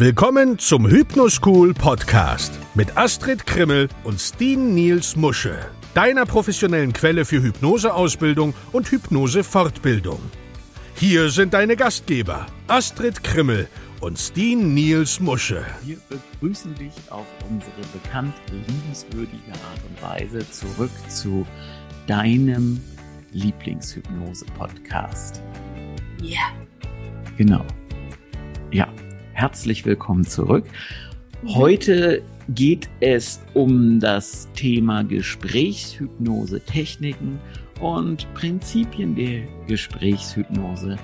Willkommen zum Hypno School Podcast mit Astrid Krimmel und Stin-Niels Musche, deiner professionellen Quelle für Hypnoseausbildung und Hypnosefortbildung. Hier sind deine Gastgeber Astrid Krimmel und Stin-Niels Musche. Wir begrüßen dich auf unsere bekannt liebenswürdige Art und Weise zurück zu deinem Lieblingshypnose-Podcast. Ja. Yeah. Genau. Ja. Herzlich willkommen zurück. Heute geht es um das Thema Gesprächshypnose, Techniken und Prinzipien der Gesprächshypnose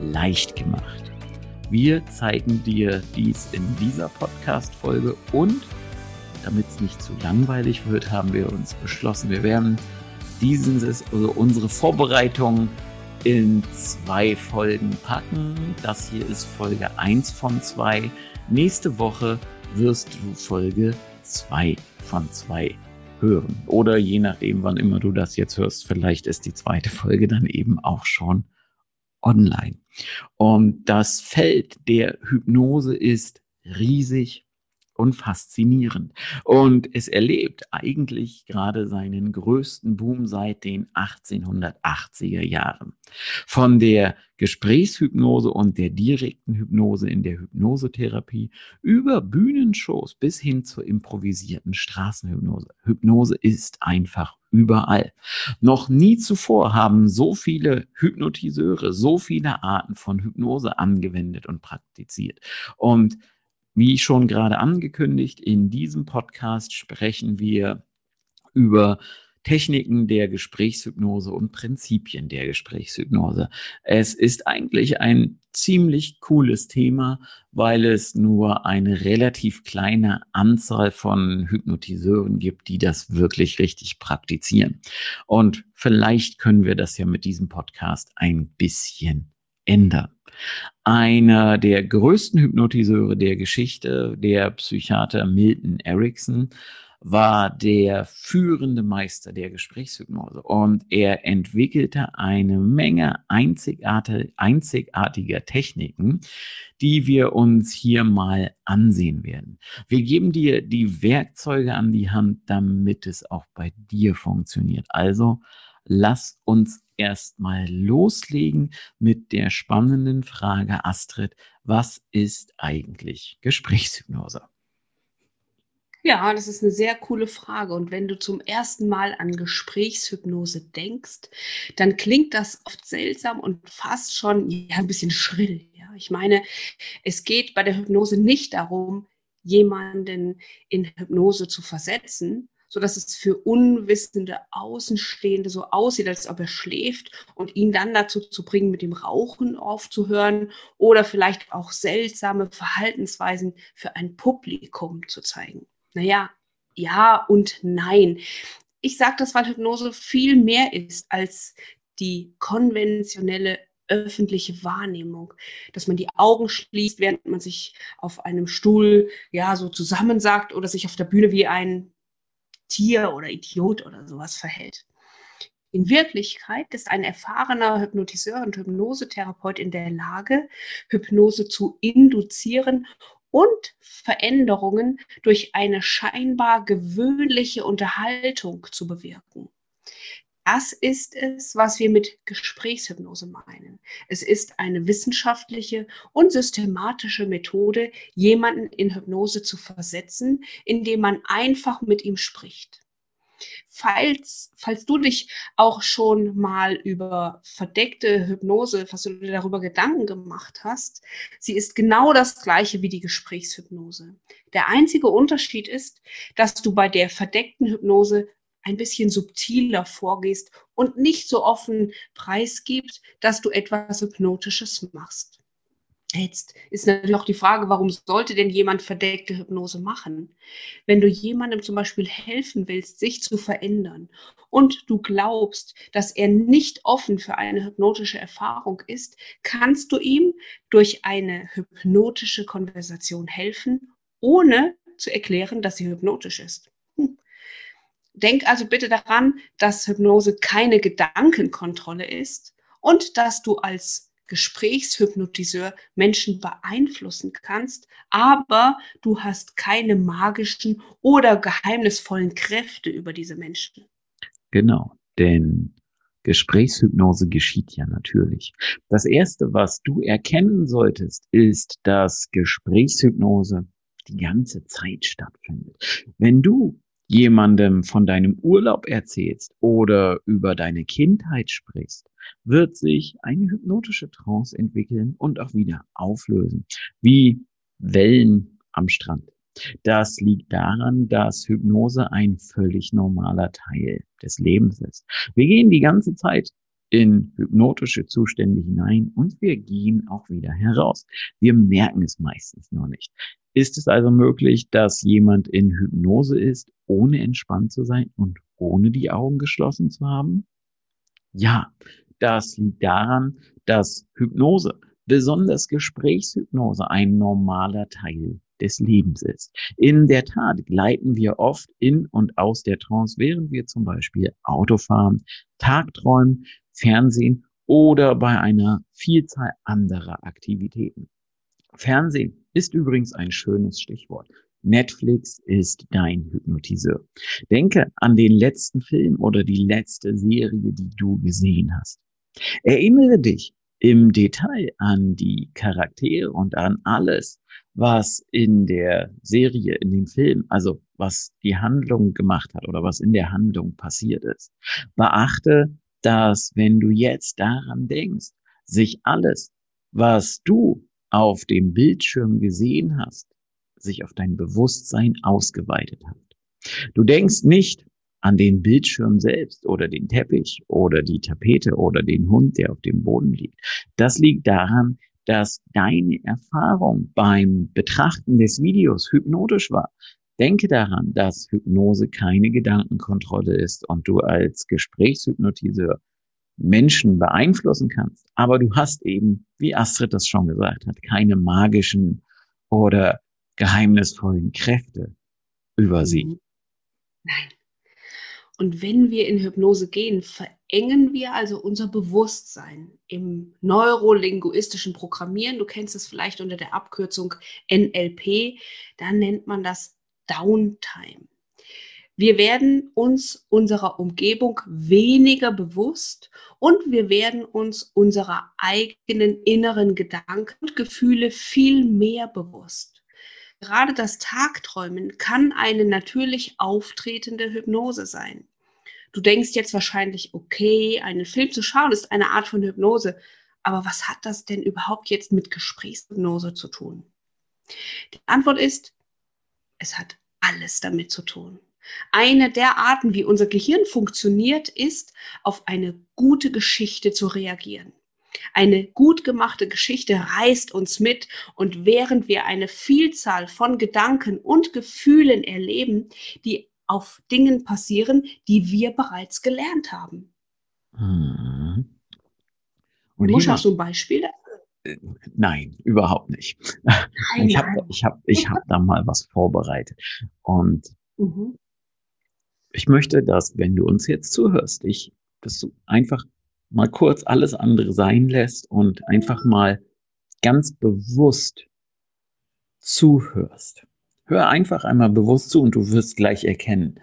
leicht gemacht. Wir zeigen dir dies in dieser Podcast-Folge und damit es nicht zu langweilig wird, haben wir uns beschlossen, wir werden unsere Vorbereitungen in 2 Folgen packen. Das hier ist Folge 1 von 2. Nächste Woche wirst du Folge 2 von 2 hören. Oder je nachdem, wann immer du das jetzt hörst, vielleicht ist die zweite Folge dann eben auch schon online. Und das Feld der Hypnose ist riesig und faszinierend. Und es erlebt eigentlich gerade seinen größten Boom seit den 1880er Jahren. Von der Gesprächshypnose und der direkten Hypnose in der Hypnosetherapie über Bühnenshows bis hin zur improvisierten Straßenhypnose. Hypnose ist einfach überall. Noch nie zuvor haben so viele Hypnotiseure so viele Arten von Hypnose angewendet und praktiziert. Und wie schon gerade angekündigt, in diesem Podcast sprechen wir über Techniken der Gesprächshypnose und Prinzipien der Gesprächshypnose. Es ist eigentlich ein ziemlich cooles Thema, weil es nur eine relativ kleine Anzahl von Hypnotiseuren gibt, die das wirklich richtig praktizieren. Und vielleicht können wir das ja mit diesem Podcast ein bisschen ändern. Einer der größten Hypnotiseure der Geschichte, der Psychiater Milton Erickson, war der führende Meister der Gesprächshypnose und er entwickelte eine Menge einzigartiger Techniken, die wir uns hier mal ansehen werden. Wir geben dir die Werkzeuge an die Hand, damit es auch bei dir funktioniert. Also lass uns erstmal loslegen mit der spannenden Frage, Astrid, was ist eigentlich Gesprächshypnose? Ja, das ist eine sehr coole Frage und wenn du zum ersten Mal an Gesprächshypnose denkst, dann klingt das oft seltsam und fast schon ja, ein bisschen schrill. Ja? Ich meine, es geht bei der Hypnose nicht darum, jemanden in Hypnose zu versetzen, sodass es für unwissende Außenstehende so aussieht, als ob er schläft und ihn dann dazu zu bringen, mit dem Rauchen aufzuhören oder vielleicht auch seltsame Verhaltensweisen für ein Publikum zu zeigen. Naja, ja und nein. Ich sage das, weil Hypnose viel mehr ist als die konventionelle öffentliche Wahrnehmung, dass man die Augen schließt, während man sich auf einem Stuhl ja so zusammensackt oder sich auf der Bühne wie ein Tier oder Idiot oder sowas verhält. In Wirklichkeit ist ein erfahrener Hypnotiseur und Hypnosetherapeut in der Lage, Hypnose zu induzieren und Veränderungen durch eine scheinbar gewöhnliche Unterhaltung zu bewirken. Das ist es, was wir mit Gesprächshypnose meinen. Es ist eine wissenschaftliche und systematische Methode, jemanden in Hypnose zu versetzen, indem man einfach mit ihm spricht. Falls du dich auch schon mal über verdeckte Hypnose, falls du dir darüber Gedanken gemacht hast, sie ist genau das Gleiche wie die Gesprächshypnose. Der einzige Unterschied ist, dass du bei der verdeckten Hypnose ein bisschen subtiler vorgehst und nicht so offen preisgibst, dass du etwas Hypnotisches machst. Jetzt ist natürlich auch die Frage, warum sollte denn jemand verdeckte Hypnose machen? Wenn du jemandem zum Beispiel helfen willst, sich zu verändern und du glaubst, dass er nicht offen für eine hypnotische Erfahrung ist, kannst du ihm durch eine hypnotische Konversation helfen, ohne zu erklären, dass sie hypnotisch ist. Denk also bitte daran, dass Hypnose keine Gedankenkontrolle ist und dass du als Gesprächshypnotiseur Menschen beeinflussen kannst, aber du hast keine magischen oder geheimnisvollen Kräfte über diese Menschen. Genau, denn Gesprächshypnose geschieht ja natürlich. Das Erste, was du erkennen solltest, ist, dass Gesprächshypnose die ganze Zeit stattfindet. Wenn du jemandem von deinem Urlaub erzählst oder über deine Kindheit sprichst, wird sich eine hypnotische Trance entwickeln und auch wieder auflösen, wie Wellen am Strand. Das liegt daran, dass Hypnose ein völlig normaler Teil des Lebens ist. Wir gehen die ganze Zeit in hypnotische Zustände hinein und wir gehen auch wieder heraus. Wir merken es meistens noch nicht. Ist es also möglich, dass jemand in Hypnose ist, ohne entspannt zu sein und ohne die Augen geschlossen zu haben? Ja, das liegt daran, dass Hypnose, besonders Gesprächshypnose, ein normaler Teil des Lebens ist. In der Tat gleiten wir oft in und aus der Trance, während wir zum Beispiel Auto fahren, Tagträumen, Fernsehen oder bei einer Vielzahl anderer Aktivitäten. Fernsehen ist übrigens ein schönes Stichwort. Netflix ist dein Hypnotiseur. Denke an den letzten Film oder die letzte Serie, die du gesehen hast. Erinnere dich im Detail an die Charaktere und an alles, was in der Serie, in dem Film, also was die Handlung gemacht hat oder was in der Handlung passiert ist. Beachte, dass wenn du jetzt daran denkst, sich alles, was du auf dem Bildschirm gesehen hast, sich auf dein Bewusstsein ausgeweitet hat. Du denkst nicht an den Bildschirm selbst oder den Teppich oder die Tapete oder den Hund, der auf dem Boden liegt. Das liegt daran, dass deine Erfahrung beim Betrachten des Videos hypnotisch war. Denke daran, dass Hypnose keine Gedankenkontrolle ist und du als Gesprächshypnotiseur Menschen beeinflussen kannst. Aber du hast eben, wie Astrid das schon gesagt hat, keine magischen oder geheimnisvollen Kräfte über sie. Nein. Und wenn wir in Hypnose gehen, verengen wir also unser Bewusstsein im neurolinguistischen Programmieren. Du kennst es vielleicht unter der Abkürzung NLP. Da nennt man das Downtime. Wir werden uns unserer Umgebung weniger bewusst und wir werden uns unserer eigenen inneren Gedanken und Gefühle viel mehr bewusst. Gerade das Tagträumen kann eine natürlich auftretende Hypnose sein. Du denkst jetzt wahrscheinlich, okay, einen Film zu schauen ist eine Art von Hypnose, aber was hat das denn überhaupt jetzt mit Gesprächshypnose zu tun? Die Antwort ist, es hat alles damit zu tun. Eine der Arten, wie unser Gehirn funktioniert, ist, auf eine gute Geschichte zu reagieren. Eine gut gemachte Geschichte reißt uns mit und während wir eine Vielzahl von Gedanken und Gefühlen erleben, die auf Dingen passieren, die wir bereits gelernt haben. Mhm. Und Musche, hast du ein Beispiel dafür? Nein, überhaupt nicht. Nein, ich hab da mal was vorbereitet. Und ich möchte, dass, wenn du uns jetzt zuhörst, dass du einfach mal kurz alles andere sein lässt und einfach mal ganz bewusst zuhörst. Hör einfach einmal bewusst zu und du wirst gleich erkennen,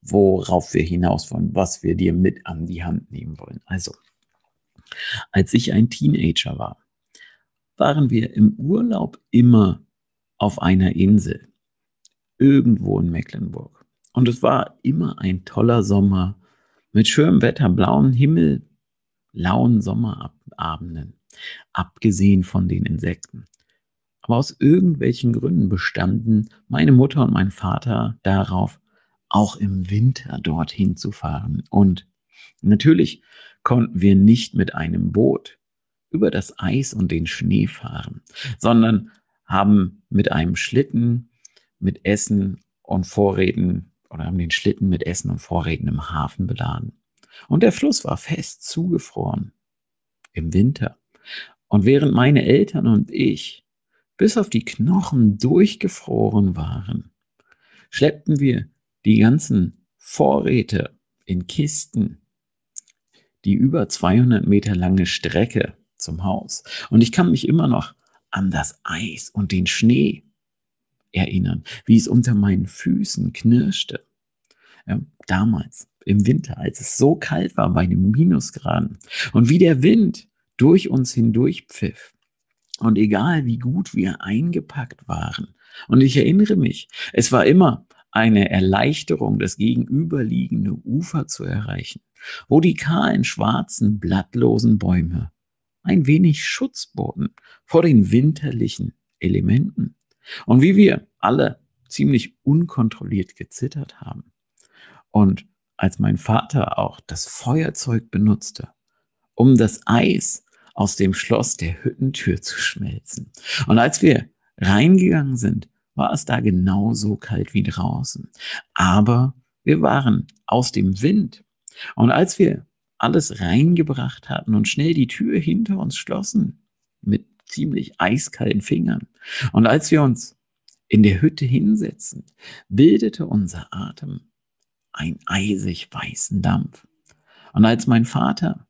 worauf wir hinaus wollen, was wir dir mit an die Hand nehmen wollen. Also, als ich ein Teenager war, waren wir im Urlaub immer auf einer Insel, irgendwo in Mecklenburg. Und es war immer ein toller Sommer mit schönem Wetter, blauem Himmel, lauen Sommerabenden, abgesehen von den Insekten. Aber aus irgendwelchen Gründen bestanden meine Mutter und mein Vater darauf, auch im Winter dorthin zu fahren. Und natürlich konnten wir nicht mit einem Boot über das Eis und den Schnee fahren, sondern haben mit einem Schlitten mit Essen und Vorräten oder haben den Schlitten mit Essen und Vorräten im Hafen beladen. Und der Fluss war fest zugefroren im Winter. Und während meine Eltern und ich bis auf die Knochen durchgefroren waren, schleppten wir die ganzen Vorräte in Kisten, die über 200 Meter lange Strecke zum Haus. Und ich kann mich immer noch an das Eis und den Schnee erinnern, wie es unter meinen Füßen knirschte. Damals im Winter, als es so kalt war bei den Minusgraden und wie der Wind durch uns hindurch pfiff. Und egal wie gut wir eingepackt waren, und ich erinnere mich, es war immer eine Erleichterung, das gegenüberliegende Ufer zu erreichen, wo die kahlen, schwarzen, blattlosen Bäume ein wenig Schutz boten vor den winterlichen Elementen. Und wie wir alle ziemlich unkontrolliert gezittert haben. Und als mein Vater auch das Feuerzeug benutzte, um das Eis aus dem Schloss der Hüttentür zu schmelzen. Und als wir reingegangen sind, war es da genauso kalt wie draußen. Aber wir waren aus dem Wind. Und als wir alles reingebracht hatten und schnell die Tür hinter uns schlossen, mit ziemlich eiskalten Fingern. Und als wir uns in der Hütte hinsetzten, bildete unser Atem einen eisig weißen Dampf. Und als mein Vater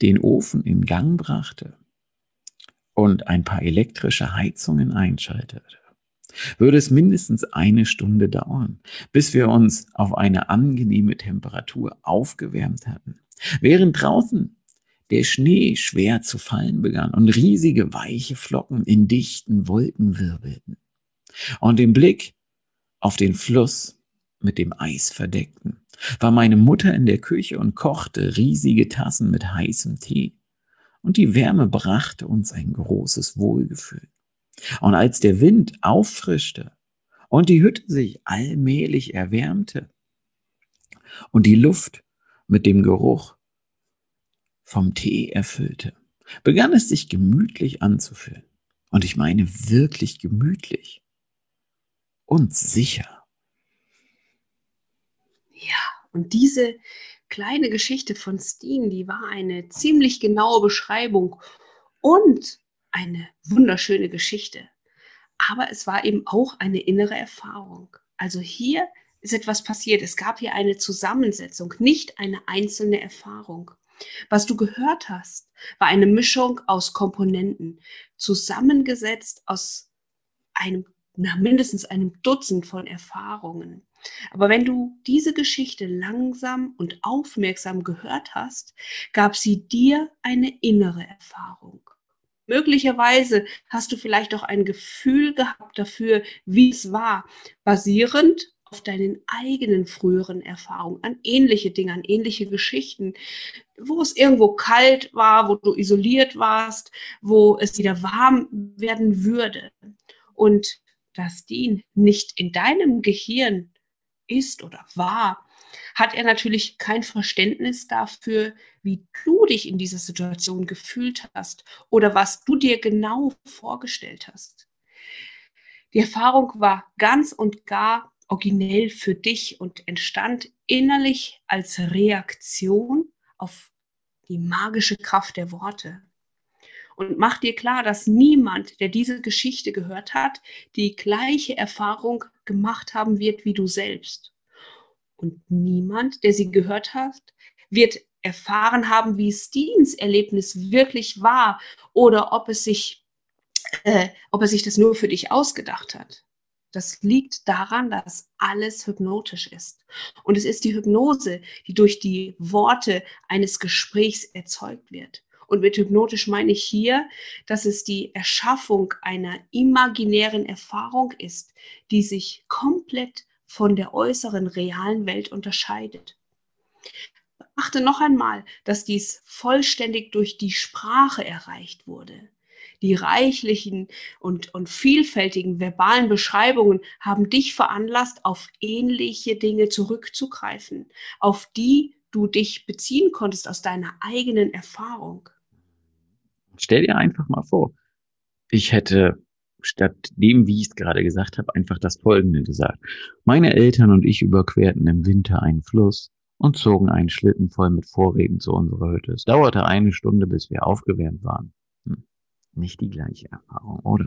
den Ofen in Gang brachte und ein paar elektrische Heizungen einschaltete, würde es mindestens eine Stunde dauern, bis wir uns auf eine angenehme Temperatur aufgewärmt hatten. Während draußen der Schnee schwer zu fallen begann und riesige weiche Flocken in dichten Wolken wirbelten und den Blick auf den Fluss mit dem Eis verdeckten, war meine Mutter in der Küche und kochte riesige Tassen mit heißem Tee und die Wärme brachte uns ein großes Wohlgefühl. Und als der Wind auffrischte und die Hütte sich allmählich erwärmte und die Luft mit dem Geruch vom Tee erfüllte, begann es sich gemütlich anzufühlen. Und ich meine wirklich gemütlich und sicher. Ja, und diese kleine Geschichte von Stin, die war eine ziemlich genaue Beschreibung und eine wunderschöne Geschichte. Aber es war eben auch eine innere Erfahrung. Also hier ist etwas passiert. Es gab hier eine Zusammensetzung, nicht eine einzelne Erfahrung. Was du gehört hast, war eine Mischung aus Komponenten, zusammengesetzt aus mindestens einem Dutzend von Erfahrungen. Aber wenn du diese Geschichte langsam und aufmerksam gehört hast, gab sie dir eine innere Erfahrung. Möglicherweise hast du vielleicht auch ein Gefühl gehabt dafür, wie es war, basierend auf deinen eigenen früheren Erfahrungen, an ähnliche Dinge, an ähnliche Geschichten, wo es irgendwo kalt war, wo du isoliert warst, wo es wieder warm werden würde. Und dass die nicht in deinem Gehirn ist oder war, hat er natürlich kein Verständnis dafür, wie du dich in dieser Situation gefühlt hast oder was du dir genau vorgestellt hast. Die Erfahrung war ganz und gar originell für dich und entstand innerlich als Reaktion auf die magische Kraft der Worte. Und mach dir klar, dass niemand, der diese Geschichte gehört hat, die gleiche Erfahrung gemacht haben wird wie du selbst. Und niemand, der sie gehört hat, wird erfahren haben, wie Stins Erlebnis wirklich war oder ob er sich das nur für dich ausgedacht hat. Das liegt daran, dass alles hypnotisch ist. Und es ist die Hypnose, die durch die Worte eines Gesprächs erzeugt wird. Und mit hypnotisch meine ich hier, dass es die Erschaffung einer imaginären Erfahrung ist, die sich komplett von der äußeren realen Welt unterscheidet. Beachte noch einmal, dass dies vollständig durch die Sprache erreicht wurde. Die reichlichen und vielfältigen verbalen Beschreibungen haben dich veranlasst, auf ähnliche Dinge zurückzugreifen, auf die du dich beziehen konntest aus deiner eigenen Erfahrung. Stell dir einfach mal vor, ich hätte statt dem, wie ich es gerade gesagt habe, einfach das Folgende gesagt. Meine Eltern und ich überquerten im Winter einen Fluss und zogen einen Schlitten voll mit Vorräten zu unserer Hütte. Es dauerte eine Stunde, bis wir aufgewärmt waren. Nicht die gleiche Erfahrung, oder?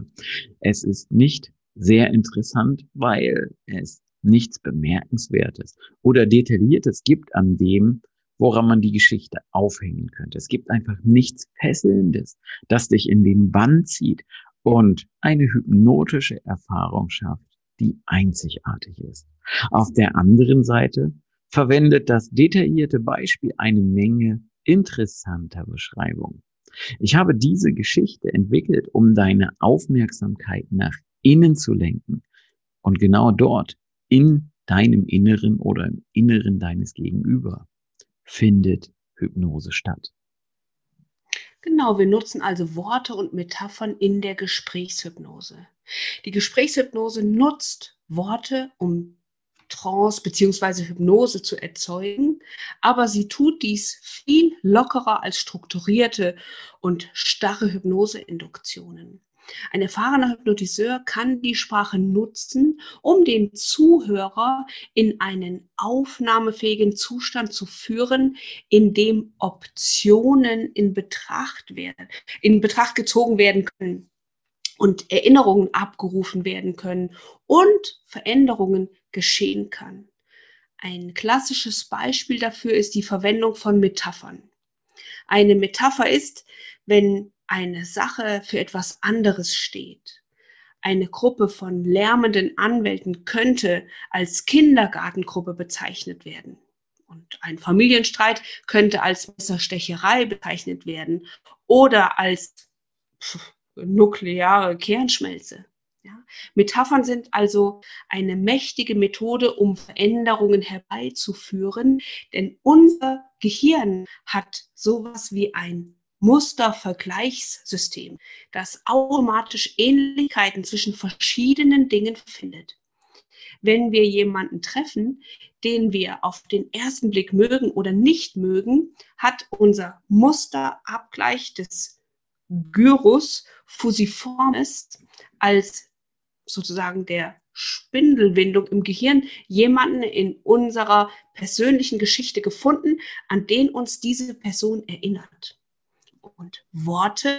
Es ist nicht sehr interessant, weil es nichts Bemerkenswertes oder Detailliertes gibt an dem, woran man die Geschichte aufhängen könnte. Es gibt einfach nichts Fesselndes, das dich in den Bann zieht und eine hypnotische Erfahrung schafft, die einzigartig ist. Auf der anderen Seite verwendet das detaillierte Beispiel eine Menge interessanter Beschreibungen. Ich habe diese Geschichte entwickelt, um deine Aufmerksamkeit nach innen zu lenken und genau dort, in deinem Inneren oder im Inneren deines Gegenüber, findet Hypnose statt. Genau, wir nutzen also Worte und Metaphern in der Gesprächshypnose. Die Gesprächshypnose nutzt Worte, um Trance bzw. Hypnose zu erzeugen, aber sie tut dies viel lockerer als strukturierte und starre Hypnoseinduktionen. Ein erfahrener Hypnotiseur kann die Sprache nutzen, um den Zuhörer in einen aufnahmefähigen Zustand zu führen, in dem Optionen in Betracht gezogen werden können und Erinnerungen abgerufen werden können und Veränderungen geschehen kann. Ein klassisches Beispiel dafür ist die Verwendung von Metaphern. Eine Metapher ist, wenn eine Sache für etwas anderes steht. Eine Gruppe von lärmenden Anwälten könnte als Kindergartengruppe bezeichnet werden. Und ein Familienstreit könnte als Messerstecherei bezeichnet werden oder als nukleare Kernschmelze. Ja? Metaphern sind also eine mächtige Methode, um Veränderungen herbeizuführen, denn unser Gehirn hat sowas wie ein Mustervergleichssystem, das automatisch Ähnlichkeiten zwischen verschiedenen Dingen findet. Wenn wir jemanden treffen, den wir auf den ersten Blick mögen oder nicht mögen, hat unser Musterabgleich des Gyrus fusiformis als sozusagen der Spindelwindung im Gehirn jemanden in unserer persönlichen Geschichte gefunden, an den uns diese Person erinnert. Und Worte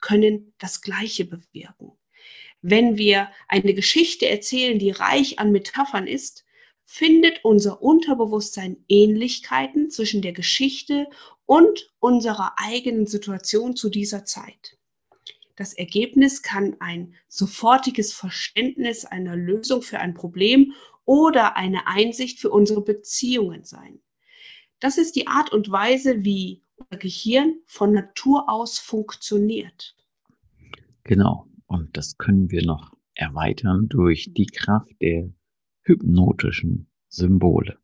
können das Gleiche bewirken. Wenn wir eine Geschichte erzählen, die reich an Metaphern ist, findet unser Unterbewusstsein Ähnlichkeiten zwischen der Geschichte und unserer eigenen Situation zu dieser Zeit. Das Ergebnis kann ein sofortiges Verständnis einer Lösung für ein Problem oder eine Einsicht für unsere Beziehungen sein. Das ist die Art und Weise, wie unser Gehirn von Natur aus funktioniert. Genau, und das können wir noch erweitern durch die Kraft der hypnotischen Symbole.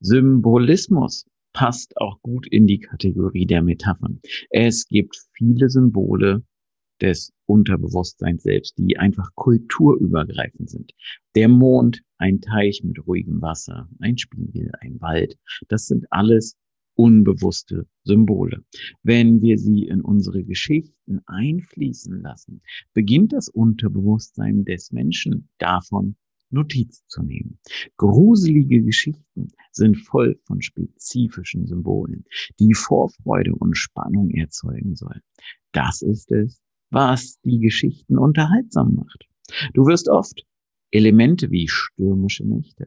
Symbolismus passt auch gut in die Kategorie der Metaphern. Es gibt viele Symbole des Unterbewusstseins selbst, die einfach kulturübergreifend sind. Der Mond, ein Teich mit ruhigem Wasser, ein Spiegel, ein Wald, das sind alles unbewusste Symbole. Wenn wir sie in unsere Geschichten einfließen lassen, beginnt das Unterbewusstsein des Menschen davon Notiz zu nehmen. Gruselige Geschichten sind voll von spezifischen Symbolen, die Vorfreude und Spannung erzeugen sollen. Das ist es, was die Geschichten unterhaltsam macht. Du wirst oft Elemente wie stürmische Nächte,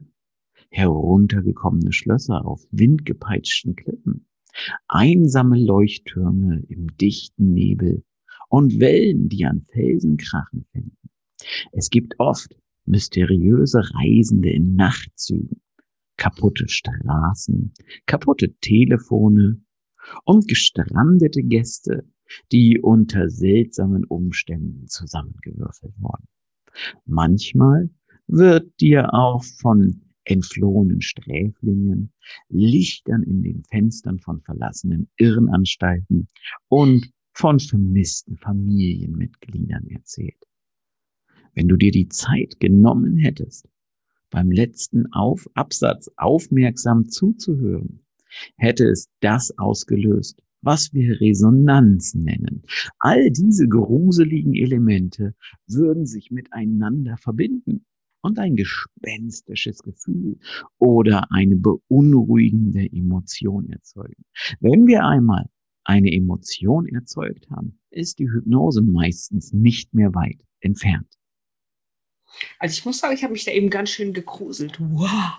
heruntergekommene Schlösser auf windgepeitschten Klippen, einsame Leuchttürme im dichten Nebel und Wellen, die an Felsen krachen, finden. Es gibt oft mysteriöse Reisende in Nachtzügen, kaputte Straßen, kaputte Telefone und gestrandete Gäste, die unter seltsamen Umständen zusammengewürfelt wurden. Manchmal wird dir auch von entflohenen Sträflingen, Lichtern in den Fenstern von verlassenen Irrenanstalten und von vermissten Familienmitgliedern erzählt. Wenn du dir die Zeit genommen hättest, beim letzten Absatz aufmerksam zuzuhören, hätte es das ausgelöst, was wir Resonanz nennen. All diese gruseligen Elemente würden sich miteinander verbinden und ein gespenstisches Gefühl oder eine beunruhigende Emotion erzeugen. Wenn wir einmal eine Emotion erzeugt haben, ist die Hypnose meistens nicht mehr weit entfernt. Also ich muss sagen, ich habe mich da eben ganz schön gegruselt. Wow!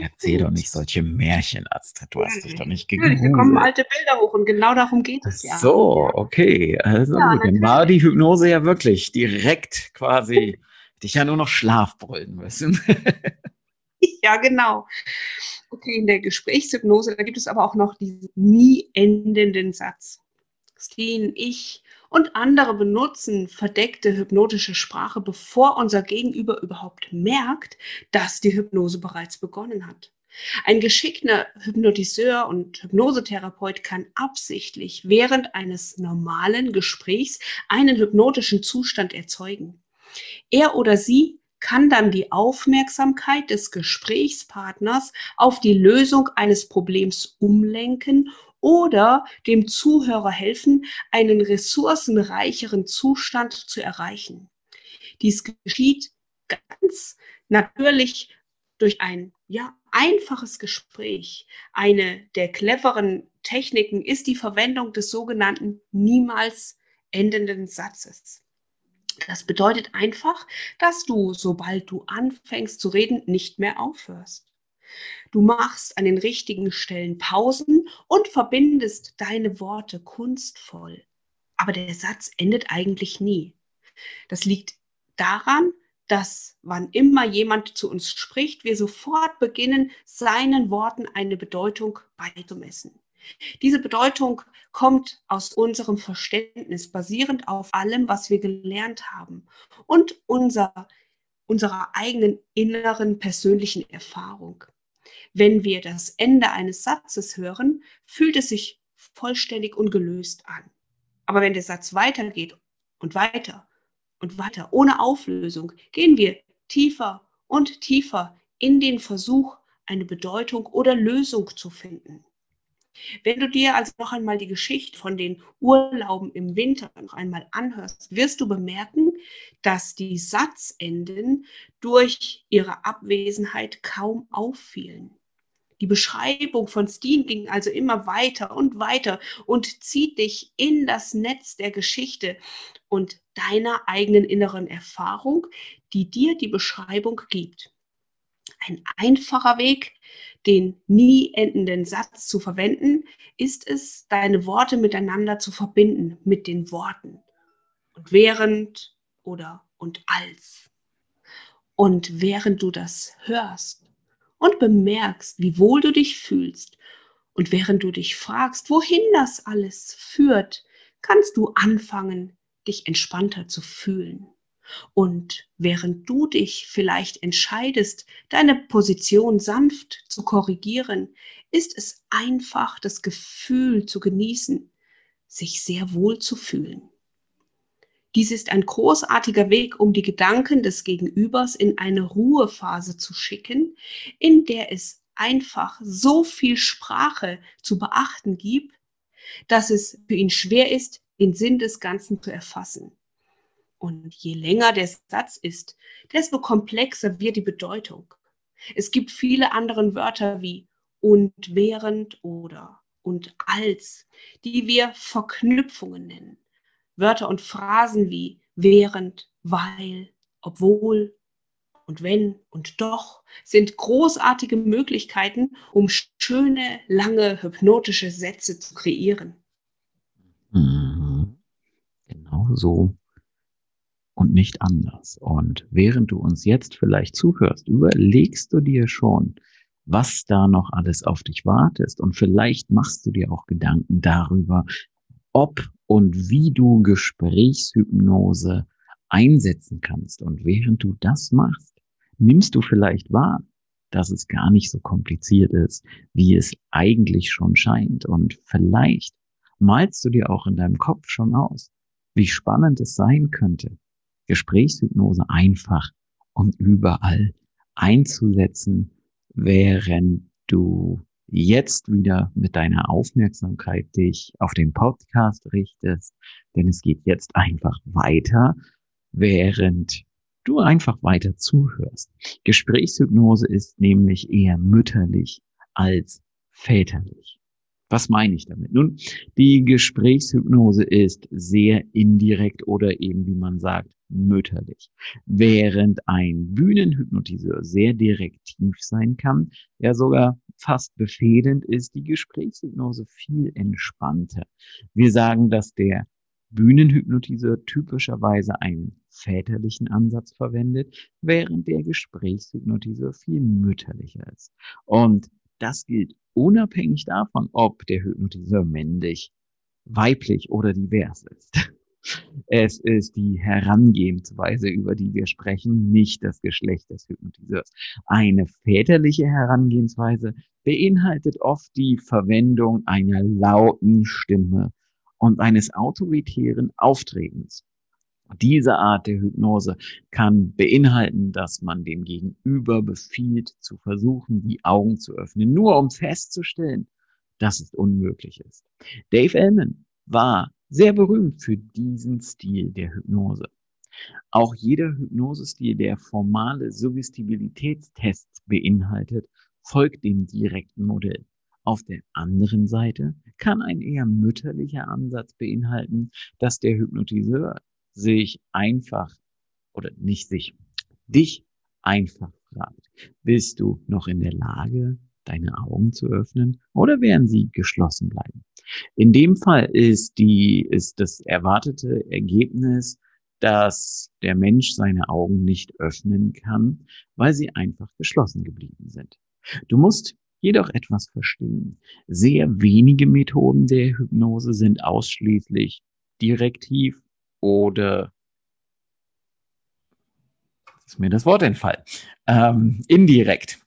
Erzähl doch nicht solche Märchen, Astrid. Du hast dich doch nicht gegründet. Da kommen alte Bilder hoch und genau darum geht es ja. So, okay. Also ja, dann war die Hypnose ja wirklich direkt quasi, dich ja nur noch Schlaf brüllen müssen. Ja, genau. Okay, in der Gesprächshypnose, da gibt es aber auch noch diesen nie endenden Satz. Stin, ich und andere benutzen verdeckte hypnotische Sprache, bevor unser Gegenüber überhaupt merkt, dass die Hypnose bereits begonnen hat. Ein geschickter Hypnotiseur und Hypnosetherapeut kann absichtlich während eines normalen Gesprächs einen hypnotischen Zustand erzeugen. Er oder sie kann dann die Aufmerksamkeit des Gesprächspartners auf die Lösung eines Problems umlenken oder dem Zuhörer helfen, einen ressourcenreicheren Zustand zu erreichen. Dies geschieht ganz natürlich durch ein einfaches Gespräch. Eine der cleveren Techniken ist die Verwendung des sogenannten niemals endenden Satzes. Das bedeutet einfach, dass du, sobald du anfängst zu reden, nicht mehr aufhörst. Du machst an den richtigen Stellen Pausen und verbindest deine Worte kunstvoll. Aber der Satz endet eigentlich nie. Das liegt daran, dass wann immer jemand zu uns spricht, wir sofort beginnen, seinen Worten eine Bedeutung beizumessen. Diese Bedeutung kommt aus unserem Verständnis, basierend auf allem, was wir gelernt haben und unserer eigenen inneren persönlichen Erfahrung. Wenn wir das Ende eines Satzes hören, fühlt es sich vollständig und gelöst an. Aber wenn der Satz weitergeht und weiter, ohne Auflösung, gehen wir tiefer und tiefer in den Versuch, eine Bedeutung oder Lösung zu finden. Wenn du dir also noch einmal die Geschichte von den Urlauben im Winter noch einmal anhörst, wirst du bemerken, dass die Satzenden durch ihre Abwesenheit kaum auffielen. Die Beschreibung von Stin ging also immer weiter und weiter und zieht dich in das Netz der Geschichte und deiner eigenen inneren Erfahrung, die dir die Beschreibung gibt. Ein einfacher Weg, den nie endenden Satz zu verwenden, ist es, deine Worte miteinander zu verbinden, mit den Worten. Und während oder und als. Und während du das hörst und bemerkst, wie wohl du dich fühlst, und während du dich fragst, wohin das alles führt, kannst du anfangen, dich entspannter zu fühlen. Und während du dich vielleicht entscheidest, deine Position sanft zu korrigieren, ist es einfach, das Gefühl zu genießen, sich sehr wohl zu fühlen. Dies ist ein großartiger Weg, um die Gedanken des Gegenübers in eine Ruhephase zu schicken, in der es einfach so viel Sprache zu beachten gibt, dass es für ihn schwer ist, den Sinn des Ganzen zu erfassen. Und je länger der Satz ist, desto komplexer wird die Bedeutung. Es gibt viele andere Wörter wie und, während oder und als, die wir Verknüpfungen nennen. Wörter und Phrasen wie während, weil, obwohl und wenn und doch sind großartige Möglichkeiten, um schöne, lange, hypnotische Sätze zu kreieren. Genau so. Und nicht anders. Und während du uns jetzt vielleicht zuhörst, überlegst du dir schon, was da noch alles auf dich wartet. Und vielleicht machst du dir auch Gedanken darüber, ob und wie du Gesprächshypnose einsetzen kannst. Und während du das machst, nimmst du vielleicht wahr, dass es gar nicht so kompliziert ist, wie es eigentlich schon scheint. Und vielleicht malst du dir auch in deinem Kopf schon aus, wie spannend es sein könnte, Gesprächshypnose einfach und überall einzusetzen, während du jetzt wieder mit deiner Aufmerksamkeit dich auf den Podcast richtest, denn es geht jetzt einfach weiter, während du einfach weiter zuhörst. Gesprächshypnose ist nämlich eher mütterlich als väterlich. Was meine ich damit? Nun, die Gesprächshypnose ist sehr indirekt oder eben, wie man sagt, mütterlich. Während ein Bühnenhypnotiseur sehr direktiv sein kann, ja sogar fast befehlend ist, die Gesprächshypnose viel entspannter. Wir sagen, dass der Bühnenhypnotiseur typischerweise einen väterlichen Ansatz verwendet, während der Gesprächshypnotiseur viel mütterlicher ist. Und das gilt unabhängig davon, ob der Hypnotiseur männlich, weiblich oder divers ist. Es ist die Herangehensweise, über die wir sprechen, nicht das Geschlecht des Hypnotiseurs. Eine väterliche Herangehensweise beinhaltet oft die Verwendung einer lauten Stimme und eines autoritären Auftretens. Diese Art der Hypnose kann beinhalten, dass man dem Gegenüber befiehlt, zu versuchen, die Augen zu öffnen, nur um festzustellen, dass es unmöglich ist. Dave Elman war sehr berühmt für diesen Stil der Hypnose. Auch jeder Hypnosestil, der formale Suggestibilitätstests beinhaltet, folgt dem direkten Modell. Auf der anderen Seite kann ein eher mütterlicher Ansatz beinhalten, dass der Hypnotiseur dich einfach fragt, bist du noch in der Lage, deine Augen zu öffnen oder werden sie geschlossen bleiben? In dem Fall ist das erwartete Ergebnis, dass der Mensch seine Augen nicht öffnen kann, weil sie einfach geschlossen geblieben sind. Du musst jedoch etwas verstehen. Sehr wenige Methoden der Hypnose sind ausschließlich direktiv oder, ist mir das Wort entfallen, indirekt.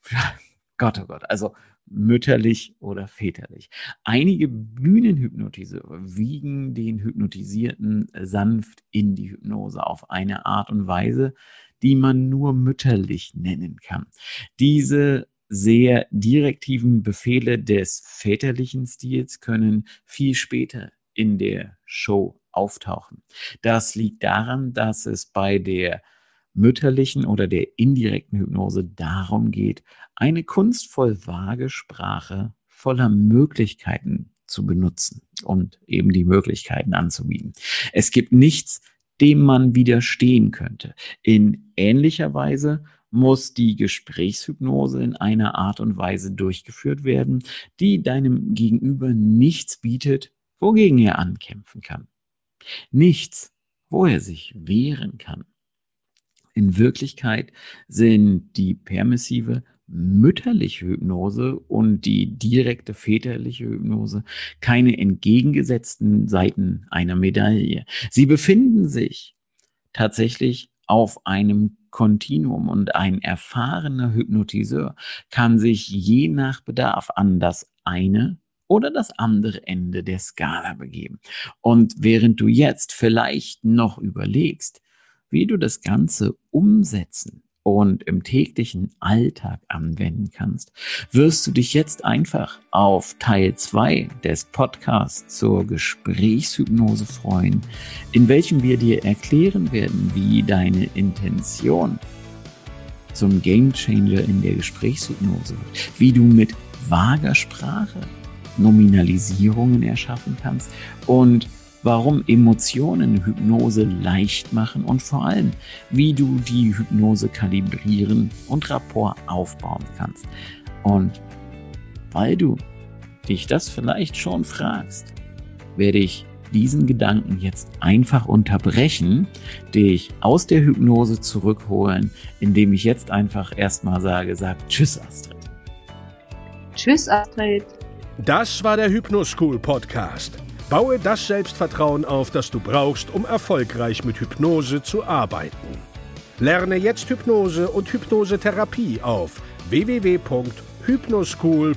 Gott, oh Gott, also mütterlich oder väterlich. Einige Bühnenhypnotiseure wiegen den Hypnotisierten sanft in die Hypnose auf eine Art und Weise, die man nur mütterlich nennen kann. Diese sehr direktiven Befehle des väterlichen Stils können viel später in der Show auftauchen. Das liegt daran, dass es bei der mütterlichen oder der indirekten Hypnose darum geht, eine kunstvoll vage Sprache voller Möglichkeiten zu benutzen und eben die Möglichkeiten anzubieten. Es gibt nichts, dem man widerstehen könnte. In ähnlicher Weise muss die Gesprächshypnose in einer Art und Weise durchgeführt werden, die deinem Gegenüber nichts bietet, wogegen er ankämpfen kann. Nichts, wo er sich wehren kann. In Wirklichkeit sind die permissive mütterliche Hypnose und die direkte väterliche Hypnose keine entgegengesetzten Seiten einer Medaille. Sie befinden sich tatsächlich auf einem Kontinuum und ein erfahrener Hypnotiseur kann sich je nach Bedarf an das eine oder das andere Ende der Skala begeben. Und während du jetzt vielleicht noch überlegst, wie du das Ganze umsetzen und im täglichen Alltag anwenden kannst, wirst du dich jetzt einfach auf Teil 2 des Podcasts zur Gesprächshypnose freuen, in welchem wir dir erklären werden, wie deine Intention zum Gamechanger in der Gesprächshypnose wird, wie du mit vager Sprache Nominalisierungen erschaffen kannst und warum Emotionen Hypnose leicht machen und vor allem, wie du die Hypnose kalibrieren und Rapport aufbauen kannst. Und weil du dich das vielleicht schon fragst, werde ich diesen Gedanken jetzt einfach unterbrechen, dich aus der Hypnose zurückholen, indem ich jetzt einfach erstmal sag Tschüss, Astrid. Tschüss, Astrid. Das war der Hypno School Podcast. Baue das Selbstvertrauen auf, das du brauchst, um erfolgreich mit Hypnose zu arbeiten. Lerne jetzt Hypnose und Hypnosetherapie auf www.hypnoschool.de.